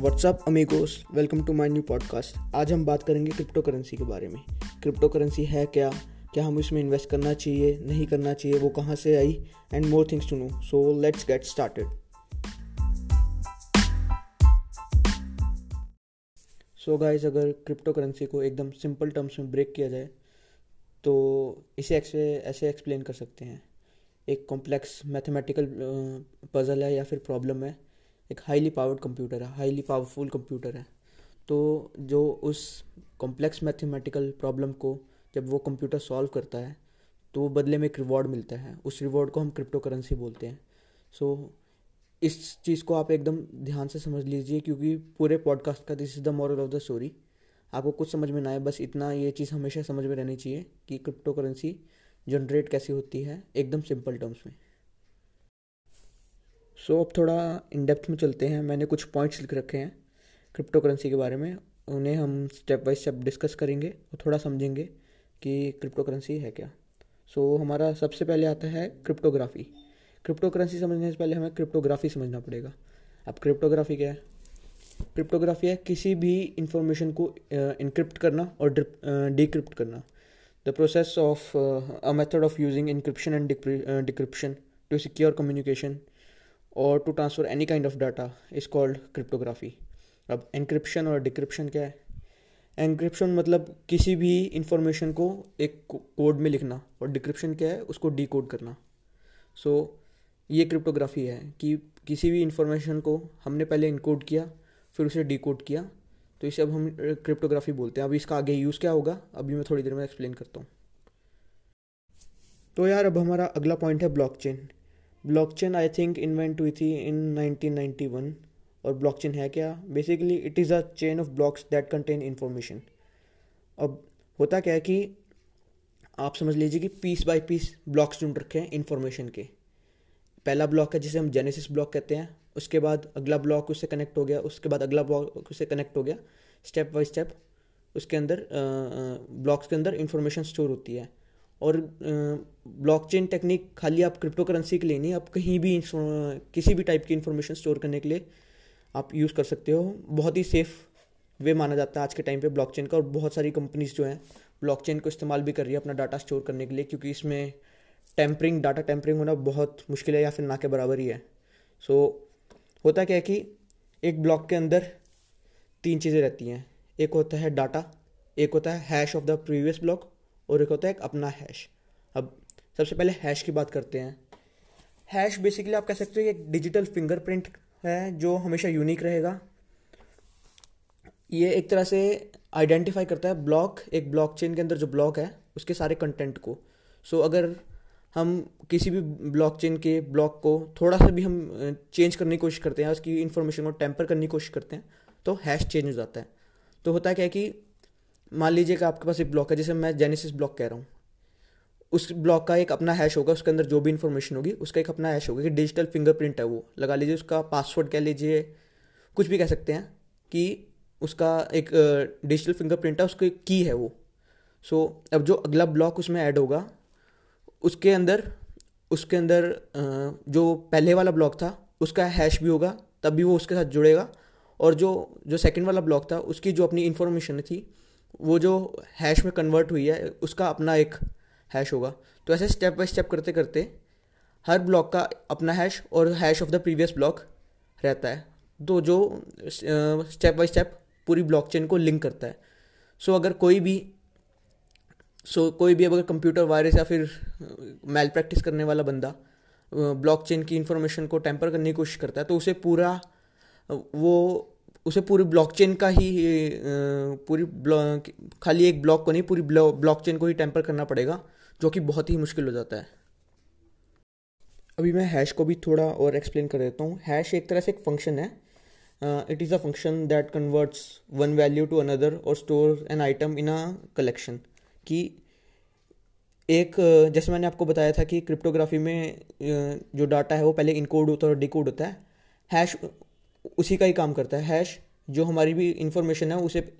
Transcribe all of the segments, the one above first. WhatsApp amigos, welcome to my new podcast. आज हम बात करेंगे क्रिप्टो करेंसी के बारे में। क्रिप्टो करेंसी है क्या हमें इसमें इन्वेस्ट करना चाहिए, नहीं करना चाहिए, वो कहाँ से आई and more things to know. So let's get started. So guys, अगर क्रिप्टो करेंसी को एकदम सिंपल टर्म्स में ब्रेक किया जाए तो इसे ऐसे एक्सप्लेन कर सकते हैं। एक कॉम्प्लेक्स मैथमेटिकल पजल है या फिर प्रॉब्लम है। एक हाईली पावरफुल कंप्यूटर है। तो जो उस कॉम्प्लेक्स मैथमेटिकल प्रॉब्लम को जब वो कंप्यूटर सॉल्व करता है तो बदले में एक रिवॉर्ड मिलता है। उस रिवॉर्ड को हम क्रिप्टो करेंसी बोलते हैं। सो इस चीज़ को आप एकदम ध्यान से समझ लीजिए, क्योंकि पूरे पॉडकास्ट का this is the moral of the story. आपको कुछ समझ में ना आए, बस इतना ये चीज़ हमेशा समझ में रहनी चाहिए कि क्रिप्टो करेंसी जनरेट कैसी होती है एकदम सिंपल टर्म्स में। सो अब थोड़ा इन डेप्थ में चलते हैं। मैंने कुछ पॉइंट्स लिख रखे हैं क्रिप्टो करेंसी के बारे में, उन्हें हम स्टेप बाय स्टेप डिस्कस करेंगे और थोड़ा समझेंगे कि क्रिप्टो करेंसी है क्या। सो हमारा सबसे पहले आता है क्रिप्टोग्राफी। क्रिप्टो करेंसी समझने से पहले हमें क्रिप्टोग्राफी समझना पड़ेगा। अब क्रिप्टोग्राफी क्या है? क्रिप्टोग्राफी है किसी भी इंफॉर्मेशन को इनक्रिप्ट करना और डिक्रिप्ट करना। The process of a method of using encryption and decryption to secure communication और to transfer any kind of data is called cryptography. अब एनक्रिप्शन और डिक्रिप्शन क्या है? एनक्रिप्शन मतलब किसी भी इंफॉर्मेशन को एक कोड में लिखना, और डिक्रिप्शन क्या है? उसको डीकोड करना। सो ये क्रिप्टोग्राफी है कि किसी भी इंफॉर्मेशन को हमने पहले इनकोड किया, फिर उसे डीकोड किया, तो इसे अब हम क्रिप्टोग्राफी बोलते हैं। अब इसका आगे यूज़ क्या होगा, अभी मैं थोड़ी देर में एक्सप्लेन करता हूँ। तो यार, अब हमारा अगला पॉइंट है blockchain. Blockchain I think invent हुई थी इन 1991। और ब्लॉकचेन है क्या? Basically it is a chain of blocks that contain information. अब होता क्या है कि आप समझ लीजिए कि पीस बाय पीस ब्लॉक्स ढूंढ रखे हैं इन्फॉर्मेशन के। पहला ब्लॉक है जिसे हम जेनेसिस ब्लॉक कहते हैं, उसके बाद अगला ब्लॉक उससे कनेक्ट हो गया, उसके बाद अगला ब्लॉक उससे कनेक्ट हो गया। स्टेप बाय स्टेप उसके अंदर ब्लॉक्स के अंदर इन्फॉर्मेशन स्टोर होती है। और ब्लॉकचेन टेक्निक खाली आप क्रिप्टो करेंसी के लिए नहीं, आप कहीं भी किसी भी टाइप की इन्फॉर्मेशन स्टोर करने के लिए आप यूज़ कर सकते हो। बहुत ही सेफ वे माना जाता है आज के टाइम पे ब्लॉकचेन का, और बहुत सारी कंपनीज जो हैं ब्लॉकचेन को इस्तेमाल भी कर रही है अपना डाटा स्टोर करने के लिए, क्योंकि इसमें डाटा टैम्परिंग होना बहुत मुश्किल है या फिर ना के बराबर ही है। सो होता क्या है कि एक ब्लॉक के अंदर तीन चीज़ें रहती हैं। एक होता है डाटा, एक होता है hash of the previous block, और एक होता है अपना हैश। अब सबसे पहले हैश की बात करते हैं। हैश बेसिकली आप कह सकते हो ये एक डिजिटल फिंगरप्रिंट है जो हमेशा यूनिक रहेगा। ये एक तरह से आइडेंटिफाई करता है एक ब्लॉकचेन के अंदर जो ब्लॉक है उसके सारे कंटेंट को। सो अगर हम किसी भी ब्लॉकचेन के ब्लॉक को थोड़ा सा भी हम चेंज करने की कोशिश करते हैं, उसकी इन्फॉर्मेशन को टैम्पर करने की कोशिश करते हैं, तो हैश चेंज हो जाता है। तो होता क्या है कि मान लीजिए कि आपके पास एक ब्लॉक है जिसे मैं जेनेसिस ब्लॉक कह रहा हूँ। उस ब्लॉक का एक अपना हैश होगा, उसके अंदर जो भी इन्फॉर्मेशन होगी उसका एक अपना हैश होगा कि डिजिटल फिंगरप्रिंट है वो, लगा लीजिए। उसका पासवर्ड कह लीजिए, कुछ भी कह सकते हैं कि उसका एक डिजिटल फिंगरप्रिंट है, उसकी की है वो। सो अब जो अगला ब्लॉक उसमें ऐड होगा उसके अंदर जो पहले वाला ब्लॉक था उसका हैश भी होगा, तब भी वो उसके साथ जुड़ेगा। और जो सेकेंड वाला ब्लॉक था उसकी जो अपनी इन्फॉर्मेशन थी वो जो हैश में कन्वर्ट हुई है उसका अपना एक हैश होगा। तो ऐसे स्टेप बाय स्टेप करते करते हर ब्लॉक का अपना हैश और hash of the previous block रहता है, तो जो स्टेप बाय स्टेप पूरी ब्लॉकचेन को लिंक करता है। अगर कंप्यूटर वायरस या फिर मैल प्रैक्टिस करने वाला बंदा ब्लॉकचेन की इन्फॉर्मेशन को टेम्पर करने की कोशिश करता है, तो उसे पूरी ब्लॉकचेन का ही खाली एक ब्लॉक को नहीं, पूरी ब्लॉकचेन को ही टेम्पर करना पड़ेगा, जो कि बहुत ही मुश्किल हो जाता है। अभी मैं हैश को भी थोड़ा और एक्सप्लेन कर देता हूँ। हैश एक तरह से एक फंक्शन है। It is a function that converts one value to another और store an item in a collection. कि एक जैसे मैंने आपको बताया था कि क्रिप्टोग्राफी में जो डाटा है वो पहले इनकोड होता है और डिकोड होता है। हैश उसी का ही काम करता है। हैश जो हमारी भी इंफॉर्मेशन है उसे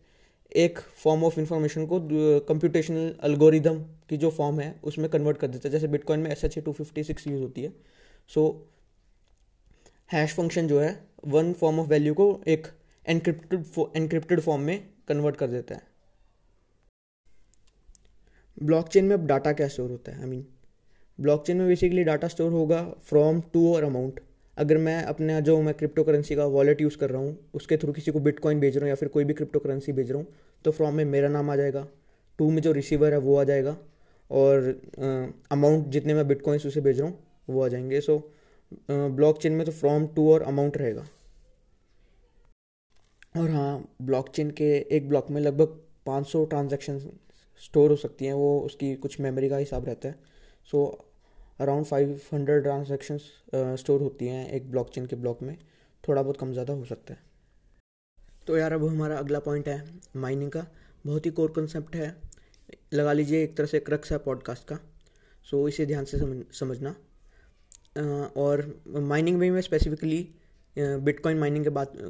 एक फॉर्म ऑफ इंफॉर्मेशन को कंप्यूटेशनल अल्गोरिदम की जो फॉर्म है उसमें कन्वर्ट कर देता है। जैसे बिटकॉइन में SHA-256 यूज़ होती है। सो हैश फंक्शन जो है वन फॉर्म ऑफ वैल्यू को एक एनक्रिप्टेड फॉर्म में कन्वर्ट कर देता है। ब्लॉकचेन में अब डाटा क्या स्टोर होता है, ब्लॉकचेन में बेसिकली डाटा स्टोर होगा फ्रॉम टू और अमाउंट। अगर मैं अपना जो मैं क्रिप्टो करेंसी का वॉलेट यूज़ कर रहा हूँ उसके थ्रू किसी को बिटकॉइन भेज रहा हूँ या फिर कोई भी क्रिप्टो करेंसी भेज रहा हूँ तो फ्रॉम में मेरा नाम आ जाएगा, टू में जो रिसीवर है वो आ जाएगा और अमाउंट जितने मैं बिटकॉइंस उसे भेज रहा हूँ वो आ जाएंगे। सो ब्लॉकचेन में तो फ्रॉम टू और अमाउंट रहेगा। और हाँ, ब्लॉकचेन के एक ब्लॉक में लगभग 500 ट्रांजेक्शन स्टोर हो सकती हैं, वो उसकी कुछ मेमोरी का हिसाब रहता है। सो अराउंड 500 ट्रांजेक्शन्स स्टोर होती हैं एक ब्लॉकचेन के ब्लॉक में, थोड़ा बहुत कम ज़्यादा हो सकता है। तो यार अब हमारा अगला पॉइंट है माइनिंग का, बहुत ही कोर कंसेप्ट है, लगा लीजिए एक तरह से क्रक्स है पॉडकास्ट का। सो इसे ध्यान से समझना। और माइनिंग में मैं स्पेसिफिकली बिटकॉइन माइनिंग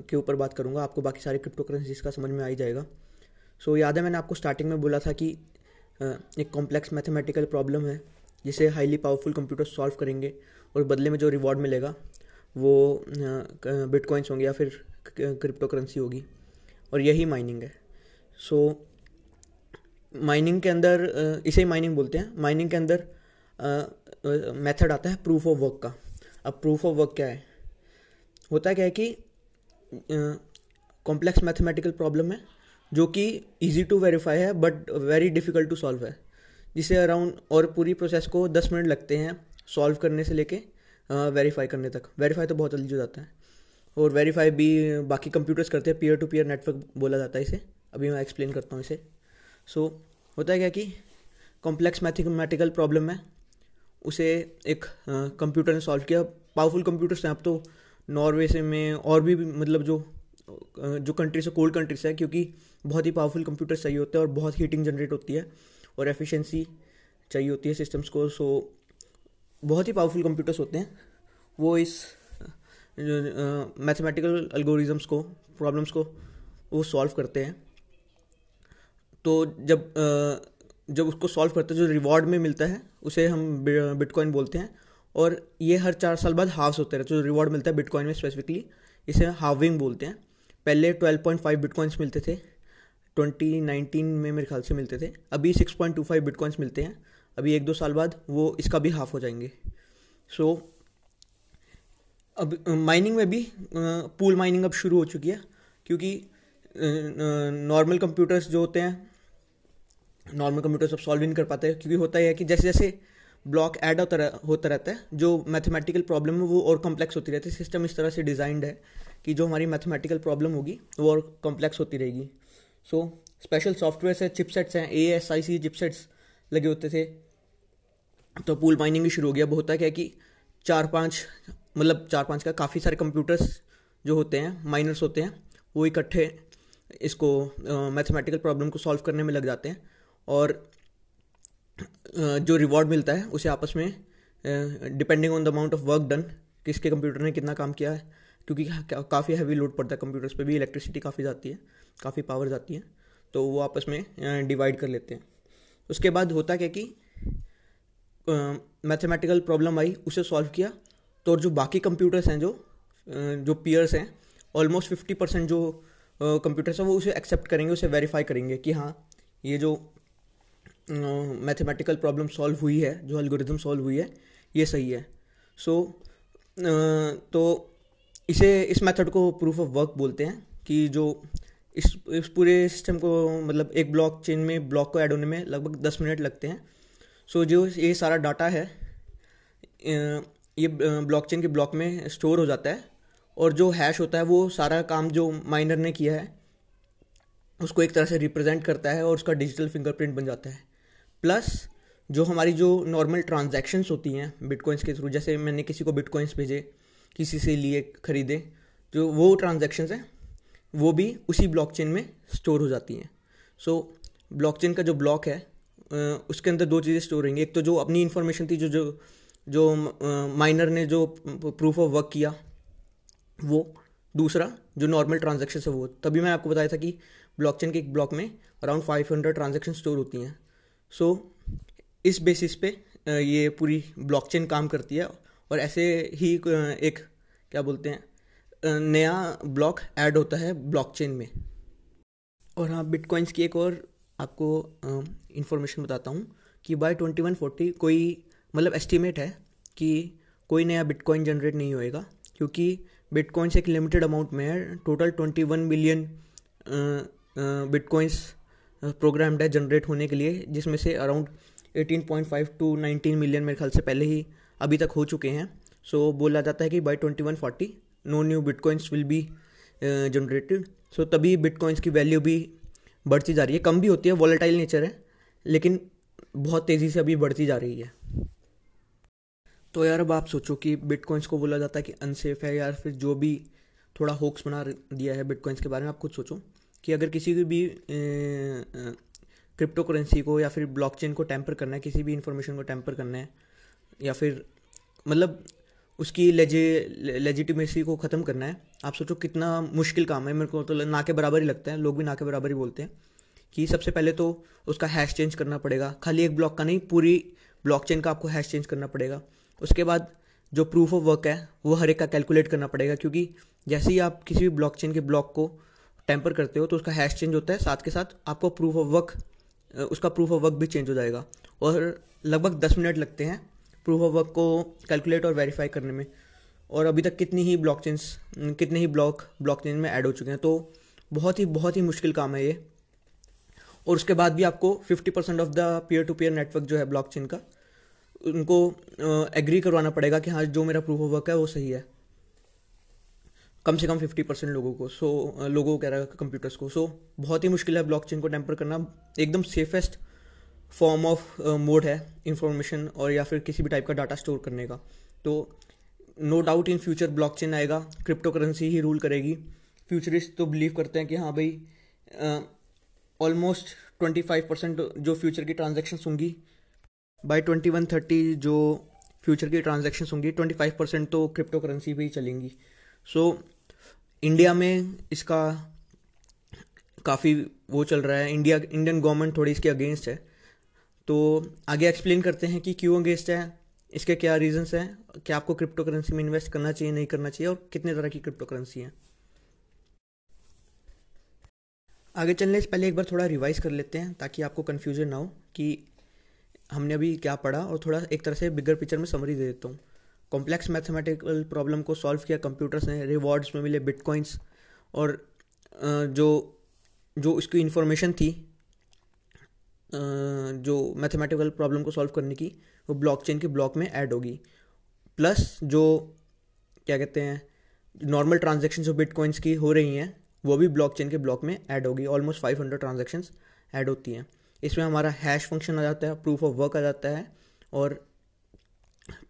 के ऊपर बात करूँगा, आपको बाकी सारे क्रिप्टो करेंसीज का समझ में आ ही जाएगा। सो याद है मैंने आपको स्टार्टिंग में बोला था कि एक कॉम्प्लेक्स मैथमेटिकल प्रॉब्लम है जिसे हाईली पावरफुल कंप्यूटर सॉल्व करेंगे और बदले में जो रिवॉर्ड मिलेगा वो बिटकॉइंस होंगे या फिर क्रिप्टो करेंसी होगी, और यही माइनिंग है। सो माइनिंग के अंदर, इसे माइनिंग बोलते हैं, माइनिंग के अंदर मेथड आता है प्रूफ ऑफ वर्क का। अब प्रूफ ऑफ वर्क क्या है, होता क्या है कि कॉम्प्लेक्स मैथमेटिकल प्रॉब्लम है जो कि ईजी टू वेरीफाई है but very difficult to solve है, जिसे अराउंड और पूरी प्रोसेस को 10 मिनट लगते हैं सॉल्व करने से लेके वेरीफाई करने तक। वेरीफाई तो बहुत जल्दी हो जाता है और वेरीफाई भी बाकी कंप्यूटर्स करते हैं, पीयर टू पीयर नेटवर्क बोला जाता है इसे, अभी मैं एक्सप्लेन करता हूँ इसे। सो होता है क्या कि कॉम्प्लेक्स मैथमेटिकल प्रॉब्लम है, उसे एक कंप्यूटर ने सॉल्व किया। पावरफुल कंप्यूटर्स हैं अब तो नॉर्वे से में और भी मतलब जो कंट्रीज है कोल्ड कंट्रीज है, क्योंकि बहुत ही पावरफुल कंप्यूटर्स चाहिए होते हैं और बहुत हीटिंग जनरेट होती है और एफिशिएंसी चाहिए होती है सिस्टम्स को। सो बहुत ही पावरफुल कंप्यूटर्स होते हैं, वो इस मैथमेटिकल एल्गोरिदम्स को प्रॉब्लम्स को वो सॉल्व करते हैं। तो जब उसको सॉल्व करते हैं जो रिवॉर्ड में मिलता है उसे हम बिटकॉइन बोलते हैं, और ये हर 4 साल बाद हाव्स होते रहते हैं। जो रिवॉर्ड मिलता है बिटकॉइन में स्पेसिफिकली इसे हाविंग बोलते हैं। पहले 12.5 बिटकॉइंस मिलते थे 2019 में मेरे ख्याल से मिलते थे, अभी 6.25 बिटकॉइंस मिलते हैं, अभी 1-2 साल बाद वो इसका भी हाफ हो जाएंगे। सो अब माइनिंग में भी पूल माइनिंग अब शुरू हो चुकी है, क्योंकि नॉर्मल कंप्यूटर्स जो होते हैं नॉर्मल कंप्यूटर्स अब सॉल्व नहीं कर पाते, क्योंकि होता है कि जैसे जैसे ब्लॉक ऐड होता रहता है जो मैथमेटिकल प्रॉब्लम है वो और कॉम्प्लेक्स होती रहती है। सिस्टम इस तरह से डिज़ाइंड है कि जो हमारी मैथमेटिकल प्रॉब्लम होगी वो और कॉम्प्लेक्स होती रहेगी। सो स्पेशल सॉफ्टवेयर्स है, चिपसेट्स हैं, ASIC चिपसेट्स लगे होते थे, तो पूल माइनिंग भी शुरू हो गया। अब होता है क्या कि 4-5 का काफ़ी सारे कंप्यूटर्स जो होते हैं माइनर्स होते हैं वो इकट्ठे इसको मैथमेटिकल प्रॉब्लम को सॉल्व करने में लग जाते हैं, और जो रिवॉर्ड मिलता है उसे आपस में depending on the amount of work done, किसके कंप्यूटर ने कितना काम किया है, क्योंकि काफ़ी हैवी लोड पड़ता है कंप्यूटर्स पे भी, इलेक्ट्रिसिटी काफ़ी जाती है, काफ़ी पावर जाती है, तो वो आपस में डिवाइड कर लेते हैं। उसके बाद होता क्या कि मैथमेटिकल प्रॉब्लम आई उसे सॉल्व किया, तो जो बाकी कंप्यूटर्स हैं जो पीयर्स हैं ऑलमोस्ट 50% जो कंप्यूटर्स हैं वो उसे एक्सेप्ट करेंगे, उसे वेरीफाई करेंगे कि हाँ ये जो मैथमेटिकल प्रॉब्लम सॉल्व हुई है, जो एल्गोरिथम सॉल्व हुई है ये सही है। तो इसे इस मेथड को प्रूफ ऑफ वर्क बोलते हैं, कि जो इस पूरे सिस्टम को मतलब एक ब्लॉक चेन में ब्लॉक को ऐड होने में लगभग 10 मिनट लगते हैं। सो जो ये सारा डाटा है ये ब्लॉक चेन के ब्लॉक में स्टोर हो जाता है, और जो हैश होता है वो सारा काम जो माइनर ने किया है उसको एक तरह से रिप्रेजेंट करता है और उसका डिजिटल फिंगरप्रिंट बन जाता है। प्लस जो हमारी जो नॉर्मल ट्रांजैक्शंस होती हैं बिटकॉइंस के थ्रू, जैसे मैंने किसी को बिटकॉइंस भेजे, किसी से लिए खरीदे, जो वो ट्रांजैक्शंस हैं वो भी उसी ब्लॉकचेन में स्टोर हो जाती हैं। सो ब्लॉकचेन का जो ब्लॉक है उसके अंदर 2 चीज़ें स्टोर रहेंगी, एक तो जो अपनी इन्फॉर्मेशन थी जो जो जो माइनर ने जो प्रूफ ऑफ वर्क किया वो, दूसरा जो नॉर्मल ट्रांजैक्शंस है वो। तभी मैंने आपको बताया था कि ब्लॉकचेन के एक ब्लॉक में अराउंड 500 ट्रांजेक्शन स्टोर होती हैं। सो इस बेसिस पे ये पूरी ब्लॉकचेन काम करती है, और ऐसे ही एक क्या बोलते हैं नया ब्लॉक ऐड होता है ब्लॉकचेन में। और हाँ, बिटकॉइंस की एक और आपको इन्फॉर्मेशन बताता हूँ कि बाय 2140 कोई मतलब एस्टीमेट है कि कोई नया बिटकॉइन जनरेट नहीं होएगा, क्योंकि बिटकॉइंस एक लिमिटेड अमाउंट में है। टोटल 21 मिलियन बिटकॉइंस प्रोग्राम्ड है जनरेट होने के लिए, जिसमें से अराउंड 18.5 टू 19 मिलियन मेरे ख्याल से पहले ही अभी तक हो चुके हैं। सो बोला जाता है कि by 2140 no new bitcoins will be generated. So तभी बिटकॉइंस की वैल्यू भी बढ़ती जा रही है, कम भी होती है, वॉलेटाइल नेचर है, लेकिन बहुत तेज़ी से अभी बढ़ती जा रही है। तो यार अब आप सोचो कि बिटकॉइंस को बोला जाता है कि अनसेफ है, यार फिर जो भी थोड़ा होक्स बना दिया है बिटकॉइंस के बारे में। आप खुद सोचो कि अगर किसी की भी क्रिप्टो करेंसी को या फिर ब्लॉकचेन को टैंपर करना है, किसी भी इंफॉर्मेशन को टैंपर करना है या फिर मतलब उसकी लेजिटिमेसी को ख़त्म करना है, आप सोचो कितना मुश्किल काम है। मेरे को तो ना के बराबर ही लगता है, लोग भी ना के बराबर ही बोलते हैं कि सबसे पहले तो उसका हैश चेंज करना पड़ेगा, खाली एक ब्लॉक का नहीं पूरी ब्लॉकचेन का आपको हैश चेंज करना पड़ेगा। उसके बाद जो प्रूफ ऑफ वर्क है वो हर एक का कैलकुलेट करना पड़ेगा, क्योंकि जैसे ही आप किसी भी ब्लॉकचेन के ब्लॉक को टैंपर करते हो तो उसका हैश चेंज होता है, साथ के साथ आपको प्रूफ ऑफ वर्क उसका प्रूफ ऑफ वर्क भी चेंज हो जाएगा। और लगभग 10 मिनट लगते हैं प्रूफ ऑफ वर्क को कैलकुलेट और वेरीफाई करने में। और अभी तक कितने ही ब्लॉकचेन में ऐड हो चुके हैं, तो बहुत ही मुश्किल काम है ये। और उसके बाद भी आपको 50% of the peer to peer network जो है ब्लॉकचेन का, उनको एग्री करवाना पड़ेगा कि हाँ जो मेरा प्रूफ ऑफ वर्क है वो सही है, कम से कम 50% लोगों को। सो लोगों को कह रहा है कंप्यूटर्स को। सो बहुत ही मुश्किल है ब्लॉकचेन को टैंपर करना। एकदम सेफेस्ट फॉर्म ऑफ मोड है इंफॉर्मेशन और या फिर किसी भी टाइप का डाटा स्टोर करने का। तो no doubt in future blockchain आएगा, क्रिप्टो करेंसी ही रूल करेगी। फ्यूचरिस्ट तो बिलीव करते हैं कि हाँ भाई ऑलमोस्ट 25% जो फ्यूचर की ट्रांजेक्शन्स होंगी बाय 2130, जो फ्यूचर की ट्रांजेक्शन्स होंगी 25% तो क्रिप्टो करेंसी पे ही चलेंगी। सो इंडिया में इसका काफ़ी वो चल रहा है, इंडियन गवर्नमेंट थोड़ी इसके अगेंस्ट है। तो आगे एक्सप्लेन करते हैं कि क्यों अगेंस्ट है, इसके क्या रीजंस हैं, क्या आपको क्रिप्टो करेंसी में इन्वेस्ट करना चाहिए, नहीं करना चाहिए, और कितने तरह की क्रिप्टो करेंसी हैं। आगे चलने से पहले एक बार थोड़ा रिवाइज कर लेते हैं ताकि आपको कन्फ्यूजन ना हो कि हमने अभी क्या पढ़ा, और थोड़ा एक तरह से बिगर पिक्चर में समरी दे देता हूँ। कॉम्प्लेक्स मैथमेटिकल प्रॉब्लम को सॉल्व किया कंप्यूटर्स ने, रिवॉर्ड्स में मिले बिटकॉइंस, और जो उसकी इन्फॉर्मेशन थी जो मैथमेटिकल प्रॉब्लम को सॉल्व करने की, वो ब्लॉकचेन के ब्लॉक में ऐड होगी। प्लस जो क्या कहते हैं नॉर्मल ट्रांजेक्शन जो बिटकॉइंस की हो रही हैं वो भी ब्लॉकचेन के ब्लॉक में ऐड होगी। ऑलमोस्ट 500 ट्रांजेक्शन्स ऐड होती हैं। इसमें हमारा हैश फंक्शन आ जाता है, प्रूफ ऑफ वर्क आ जाता है, और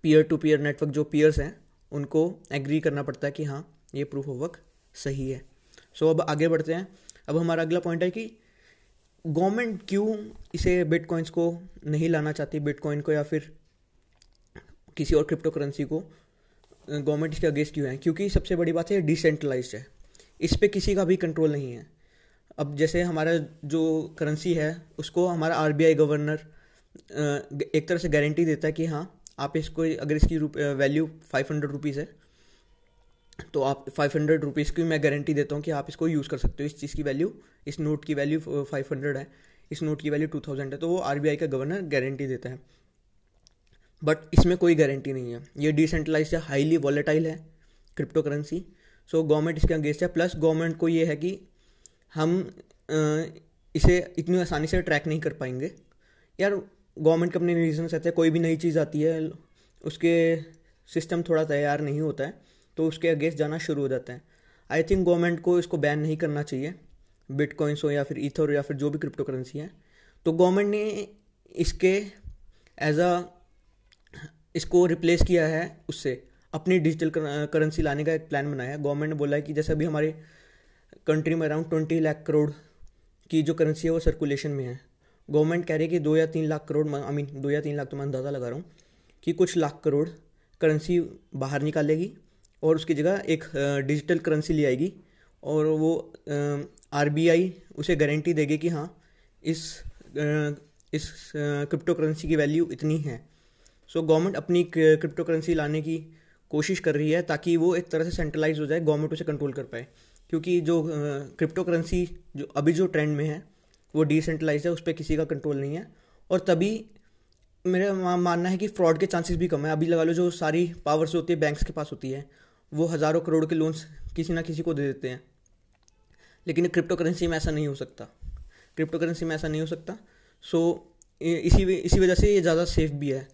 पीयर टू पीयर नेटवर्क जो पीयर्स हैं उनको एग्री करना पड़ता है कि हाँ ये प्रूफ ऑफ वर्क सही है। सो अब आगे बढ़ते हैं। अब हमारा अगला पॉइंट है कि गवर्नमेंट क्यों इसे बिटकॉइंस को नहीं लाना चाहती, बिटकॉइन को या फिर किसी और क्रिप्टो करेंसी को गवर्नमेंट इसके अगेंस्ट क्यों है। क्योंकि सबसे बड़ी बात है डिसेंट्रलाइज्ड है, इस पे किसी का भी कंट्रोल नहीं है। अब जैसे हमारा जो करेंसी है उसको हमारा आरबीआई गवर्नर एक तरह से गारंटी देता है कि हाँ आप इसको अगर इसकी वैल्यू 500 रुपीज़ है तो आप 500 रुपीज़ की मैं गारंटी देता हूँ कि आप इसको यूज़ कर सकते हो। इस चीज़ की वैल्यू, इस नोट की वैल्यू 500 है, इस नोट की वैल्यू 2000 है, तो वो आरबीआई का गवर्नर गारंटी देता है। बट इसमें कोई गारंटी नहीं है, ये डिसेंट्रलाइज्ड है, हाईली वॉलेटाइल है क्रिप्टो करेंसी। सो गवर्नमेंट इसके अगेंस्ट है। प्लस गवर्नमेंट को ये है कि हम इसे इतनी आसानी से ट्रैक नहीं कर पाएंगे। यार गवर्नमेंट के अपने रीजंस रहते हैं, कोई भी नई चीज़ आती है उसके सिस्टम थोड़ा तैयार नहीं होता है तो उसके अगेंस्ट जाना शुरू हो जाता है। आई थिंक गवर्नमेंट को इसको बैन नहीं करना चाहिए, बिटकॉइंस हो या फिर ईथर हो या फिर जो भी क्रिप्टो करेंसी है। तो गवर्नमेंट ने इसके इसको रिप्लेस किया है उससे, अपनी डिजिटल करेंसी लाने का एक प्लान बनाया है। गवर्नमेंट ने बोला है कि जैसे अभी हमारे कंट्री में अराउंड 20 लाख करोड़ की जो करेंसी है वो सर्कुलेशन में है। गवर्नमेंट कह रही है कि 2 या 3 लाख करोड़ 2 या 3 लाख तो मैं अंदाज़ा लगा रहा हूँ कि कुछ लाख करोड़ करेंसी बाहर निकालेगी और उसकी जगह एक डिजिटल करेंसी ले आएगी और वो आरबीआई उसे गारंटी देगी कि हाँ इस क्रिप्टो करेंसी की वैल्यू इतनी है। सो गवर्नमेंट अपनी क्रिप्टो करेंसी लाने की कोशिश कर रही है ताकि वो एक तरह से सेंट्रलाइज हो जाए, गवर्नमेंट उसे कंट्रोल कर पाए, क्योंकि जो क्रिप्टो करेंसी जो अभी जो ट्रेंड में है वो डिसेंट्रलाइज है, उस पर किसी का कंट्रोल नहीं है और तभी मेरा मानना है कि फ्रॉड के चांसेस भी कम है। अभी लगा लो जो सारी पावर्स होती है बैंक्स के पास होती है, वो हज़ारों करोड़ के लोन्स किसी ना किसी को दे देते हैं, लेकिन क्रिप्टो करेंसी में ऐसा नहीं हो सकता, सो इसी वजह से ये ज़्यादा सेफ भी है।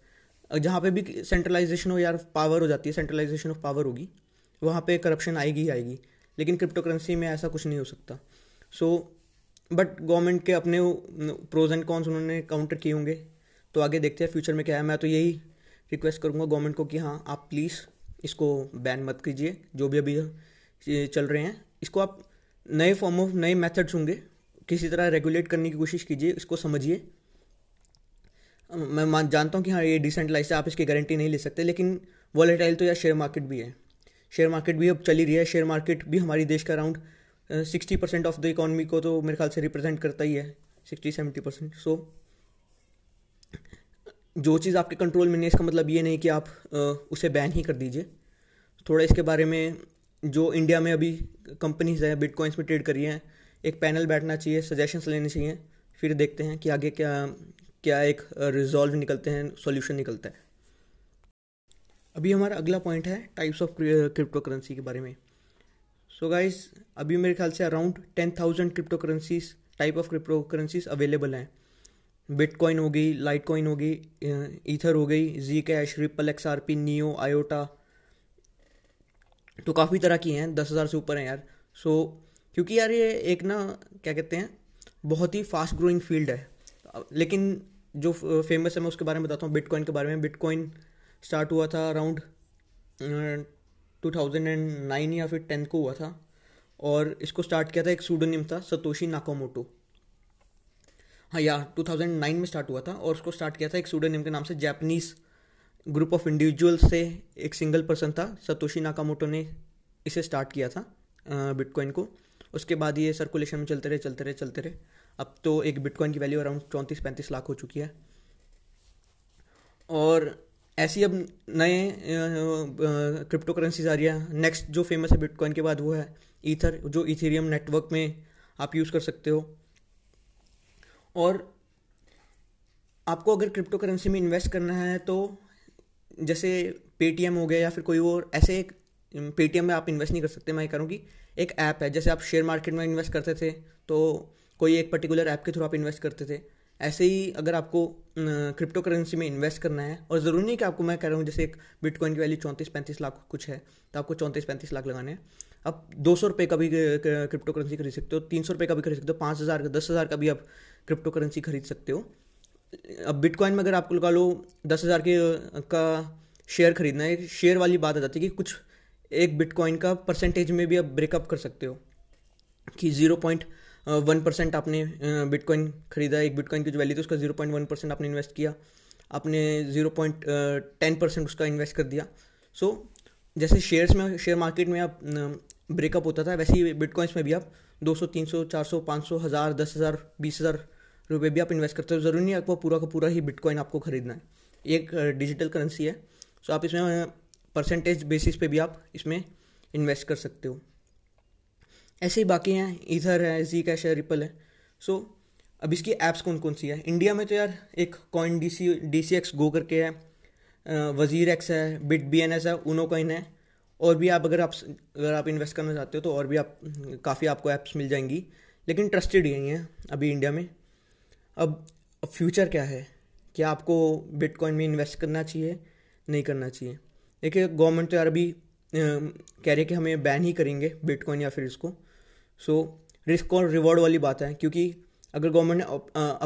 जहाँ पे भी सेंट्रलाइजेशन हो यार पावर हो जाती है, सेंट्रलाइजेशन ऑफ पावर होगी, वहाँ पे करप्शन आएगी ही आएगी, लेकिन क्रिप्टो करेंसी में ऐसा कुछ नहीं हो सकता। सो बट गवर्नमेंट के अपने प्रोज एंड कॉन्स उन्होंने काउंटर किए होंगे, तो आगे देखते हैं फ्यूचर में क्या है। मैं तो यही रिक्वेस्ट करूँगा गवर्नमेंट को कि हाँ आप प्लीज़ इसको बैन मत कीजिए, जो भी अभी चल रहे हैं इसको आप नए फॉर्म ऑफ नए मेथड्स होंगे किसी तरह रेगुलेट करने की कोशिश कीजिए, इसको समझिए। मैं जानता हूँ कि हाँ ये डिसेंट्रलाइज है, आप इसकी गारंटी नहीं ले सकते, लेकिन वॉलेटाइल तो यार शेयर मार्केट भी है, शेयर मार्केट भी अब चली रही है। शेयर मार्केट भी हमारी देश का अराउंड 60% ऑफ द इकोनॉमी को तो मेरे ख्याल से रिप्रेजेंट करता ही है, 60-70%। सो जो चीज़ आपके कंट्रोल में नहीं, इसका मतलब ये नहीं कि आप उसे बैन ही कर दीजिए। थोड़ा इसके बारे में जो इंडिया में अभी कंपनीज है बिटकॉइंस में ट्रेड करी हैं, एक पैनल बैठना चाहिए, सजेशंस लेने चाहिए, फिर देखते हैं कि आगे क्या एक रिजॉल्व निकलते हैं, सॉल्यूशन निकलता है। अभी हमारा अगला पॉइंट है टाइप्स ऑफ क्रिप्टो करेंसी के बारे में। सो गाइस अभी मेरे ख्याल से around 10,000 crypto currencies type of crypto currencies available हैं। बिटकॉइन हो गई, लाइट कॉइन हो गई, ईथर हो गई, जी cash, Ripple, XRP, Neo, iota, तो काफ़ी तरह की हैं, 10,000 से ऊपर हैं यार। सो क्योंकि यार ये एक ना क्या कहते हैं बहुत ही फास्ट ग्रोइंग फील्ड है, लेकिन जो फेमस है मैं उसके बारे में बताता हूँ। बिटकॉइन के बारे में, बिटकॉइन स्टार्ट हुआ था अराउंड 2009 या फिर 10 को हुआ था, और इसको स्टार्ट किया था एक सूडोनिम था सतोशी नाकामोटो, हाँ यार 2009 में स्टार्ट हुआ था, और उसको स्टार्ट किया था एक सूडोनिम के नाम से, जापानीज़ ग्रुप ऑफ इंडिविजुअल से एक सिंगल पर्सन था, सतोशी नाकामोटो ने इसे स्टार्ट किया था बिटकॉइन को। उसके बाद ये सर्कुलेशन में चलते रहे, अब तो एक बिटकॉइन की वैल्यू अराउंड 34-35 लाख हो चुकी है। और ऐसी अब नए क्रिप्टो करेंसीज आ रही है। नेक्स्ट जो फेमस है बिटकॉइन के बाद वो है ईथर, जो इथेरियम नेटवर्क में आप यूज़ कर सकते हो। और आपको अगर क्रिप्टो करेंसी में इन्वेस्ट करना है तो जैसे पेटीएम हो गया या फिर कोई और ऐसे, एक पेटीएम में आप इन्वेस्ट नहीं कर सकते, मैं कह रहा हूँ कि एक ऐप है, जैसे आप शेयर मार्केट में इन्वेस्ट करते थे तो कोई एक पर्टिकुलर ऐप के थ्रू आप इन्वेस्ट करते थे, ऐसे ही अगर आपको क्रिप्टो करेंसी में इन्वेस्ट करना है, और ज़रूरी नहीं कि आपको, मैं कह रहा हूँ जैसे एक बिटकॉइन की वैल्यू 34-35 लाख कुछ है तो आपको 34-35 लाख लगाने हैं। आप 200 रुपये का भी क्रिप्टो करेंसी खरीद सकते हो, 300 रुपये का भी खरीद सकते हो, 5,000 का, 10,000 का भी आप क्रिप्टो करेंसी खरीद सकते हो। अब बिटकॉइन में अगर आपको लगा लो 10,000 का शेयर खरीदना है, शेयर वाली बात आ जाती है कि कुछ एक बिटकॉइन का परसेंटेज में भी आप ब्रेकअप कर सकते हो कि 0.1% आपने बिटकॉइन खरीदा, एक बिटकॉइन की जो वैल्यू थी उसका 0.1% आपने इन्वेस्ट किया, आपने 0.10% उसका इन्वेस्ट कर दिया। सो जैसे शेयर्स में, शेयर मार्केट में आप ब्रेकअप होता था, वैसे ही बिटकॉइंस में भी आप 200, 300, 400, 500, 1000, 10,000, 20,000 रुपये भी आप इन्वेस्ट करते हो। ज़रूरी नहीं आपको पूरा का पूरा ही बिटकॉइन आपको खरीदना है, एक डिजिटल करेंसी है। सो आप इसमें परसेंटेज बेसिस पे भी आप इसमें इन्वेस्ट कर सकते हो। ऐसे ही बाकी हैं, ईथर है, जी कैश है, रिपल है। सो अब इसकी ऐप्स कौन कौन सी है इंडिया में? तो यार एक कॉइन DCX गो करके है, वज़ीर X है, BitBNS है, UNO कॉइन है, और भी आप अगर आप इन्वेस्ट करना चाहते हो तो और भी आप काफ़ी आपको ऐप्स मिल जाएंगी, लेकिन ट्रस्टेड यही हैं अभी इंडिया में। अब फ्यूचर क्या है, क्या आपको बिटकॉइन में इन्वेस्ट करना चाहिए, नहीं करना चाहिए? देखिए गवर्नमेंट तो यार अभी कह रही है कि हमें बैन ही करेंगे बिटकॉइन या फिर इसको। सो रिस्क और रिवॉर्ड वाली बात है, क्योंकि अगर गवर्नमेंट ने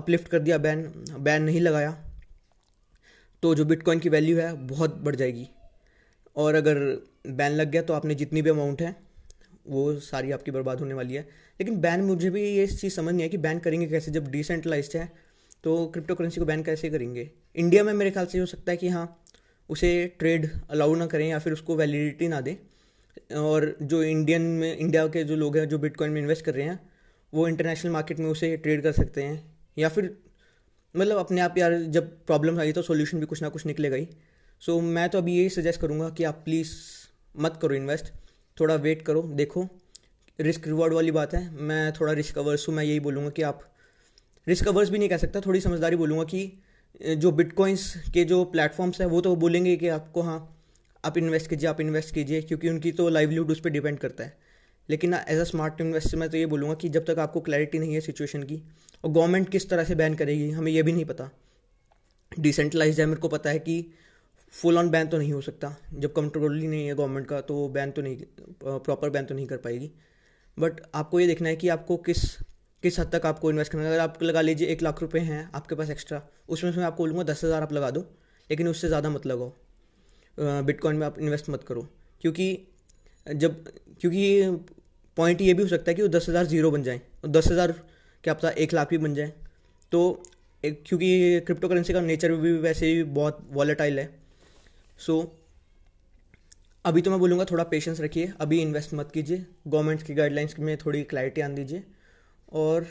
अपलिफ्ट कर दिया, बैन नहीं लगाया, तो जो बिटकॉइन की वैल्यू है बहुत बढ़ जाएगी, और अगर बैन लग गया तो आपने जितनी भी अमाउंट है वो सारी आपकी बर्बाद होने वाली है। लेकिन बैन, मुझे भी ये चीज़ समझ नहीं है कि बैन करेंगे कैसे, जब डिसेंट्रलाइज्ड है तो क्रिप्टो करेंसी को बैन कैसे करेंगे? इंडिया में मेरे ख्याल से हो सकता है कि हाँ उसे ट्रेड अलाउ ना करें या फिर उसको वैलिडिटी ना दें, और जो इंडिया के जो लोग हैं जो बिटकॉइन में इन्वेस्ट कर रहे हैं वो इंटरनेशनल मार्केट में उसे ट्रेड कर सकते हैं, या फिर मतलब अपने आप यार जब प्रॉब्लम्स आई तो सोल्यूशन भी कुछ ना कुछ निकलेगा ही। सो मैं तो अभी यही सजेस्ट करूँगा कि आप प्लीज़ मत करो इन्वेस्ट, थोड़ा वेट करो, देखो रिस्क रिवॉर्ड वाली बात है। मैं थोड़ा रिस्क अवर्स हूँ, मैं यही बोलूँगा कि आप रिस्क अवर्स भी नहीं कह सकता, थोड़ी समझदारी बोलूँगा कि जो बिटकॉइंस के जो प्लेटफॉर्म्स हैं वो तो बोलेंगे कि आपको हाँ आप इन्वेस्ट कीजिए, आप इन्वेस्ट कीजिए, क्योंकि उनकी तो लाइवलीहुड उस पर डिपेंड करता है। लेकिन एज अ स्मार्ट इन्वेस्टर मैं तो ये बोलूँगा कि जब तक आपको क्लैरिटी नहीं है सिचुएशन की, और गवर्नमेंट किस तरह से बैन करेगी हमें ये भी नहीं पता, डिसेंट्रलाइज्ड है मेरे को पता है कि फुल ऑन बैन तो नहीं हो सकता, जब कंट्रोल ही नहीं है गवर्नमेंट का तो बैन तो नहीं, प्रॉपर बैन तो नहीं कर पाएगी। बट आपको ये देखना है कि आपको किस हद तक आपको इन्वेस्ट करना है। अगर आप लगा लीजिए 1,00,000 रुपये हैं आपके पास एक्स्ट्रा, उसमें से मैं आपको बोलूँगा 10,000 आप लगा दो, लेकिन उससे ज़्यादा मत लगाओ, बिटकॉइन में आप इन्वेस्ट मत करो, क्योंकि पॉइंट ये भी हो सकता है कि वो 10,000 जीरो बन जाएँ, 10,000 क्या पता 1,00,000 भी बन जाएँ। तो क्योंकि क्रिप्टो करेंसी का नेचर भी वैसे ही बहुत वॉलेटाइल है। सो अभी तो मैं बोलूँगा थोड़ा पेशेंस रखिए, अभी इन्वेस्ट मत कीजिए, गवर्नमेंट की गाइडलाइंस में थोड़ी क्लैरिटी आने दीजिए, और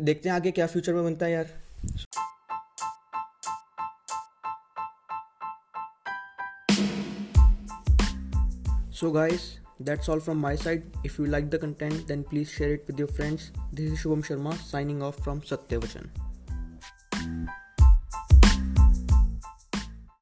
देखते हैं आगे क्या फ्यूचर में बनता है यार। So guys, that's all from my side. If you like the content, then please share it with your friends. This is Shubham Sharma signing off from Satyavachan.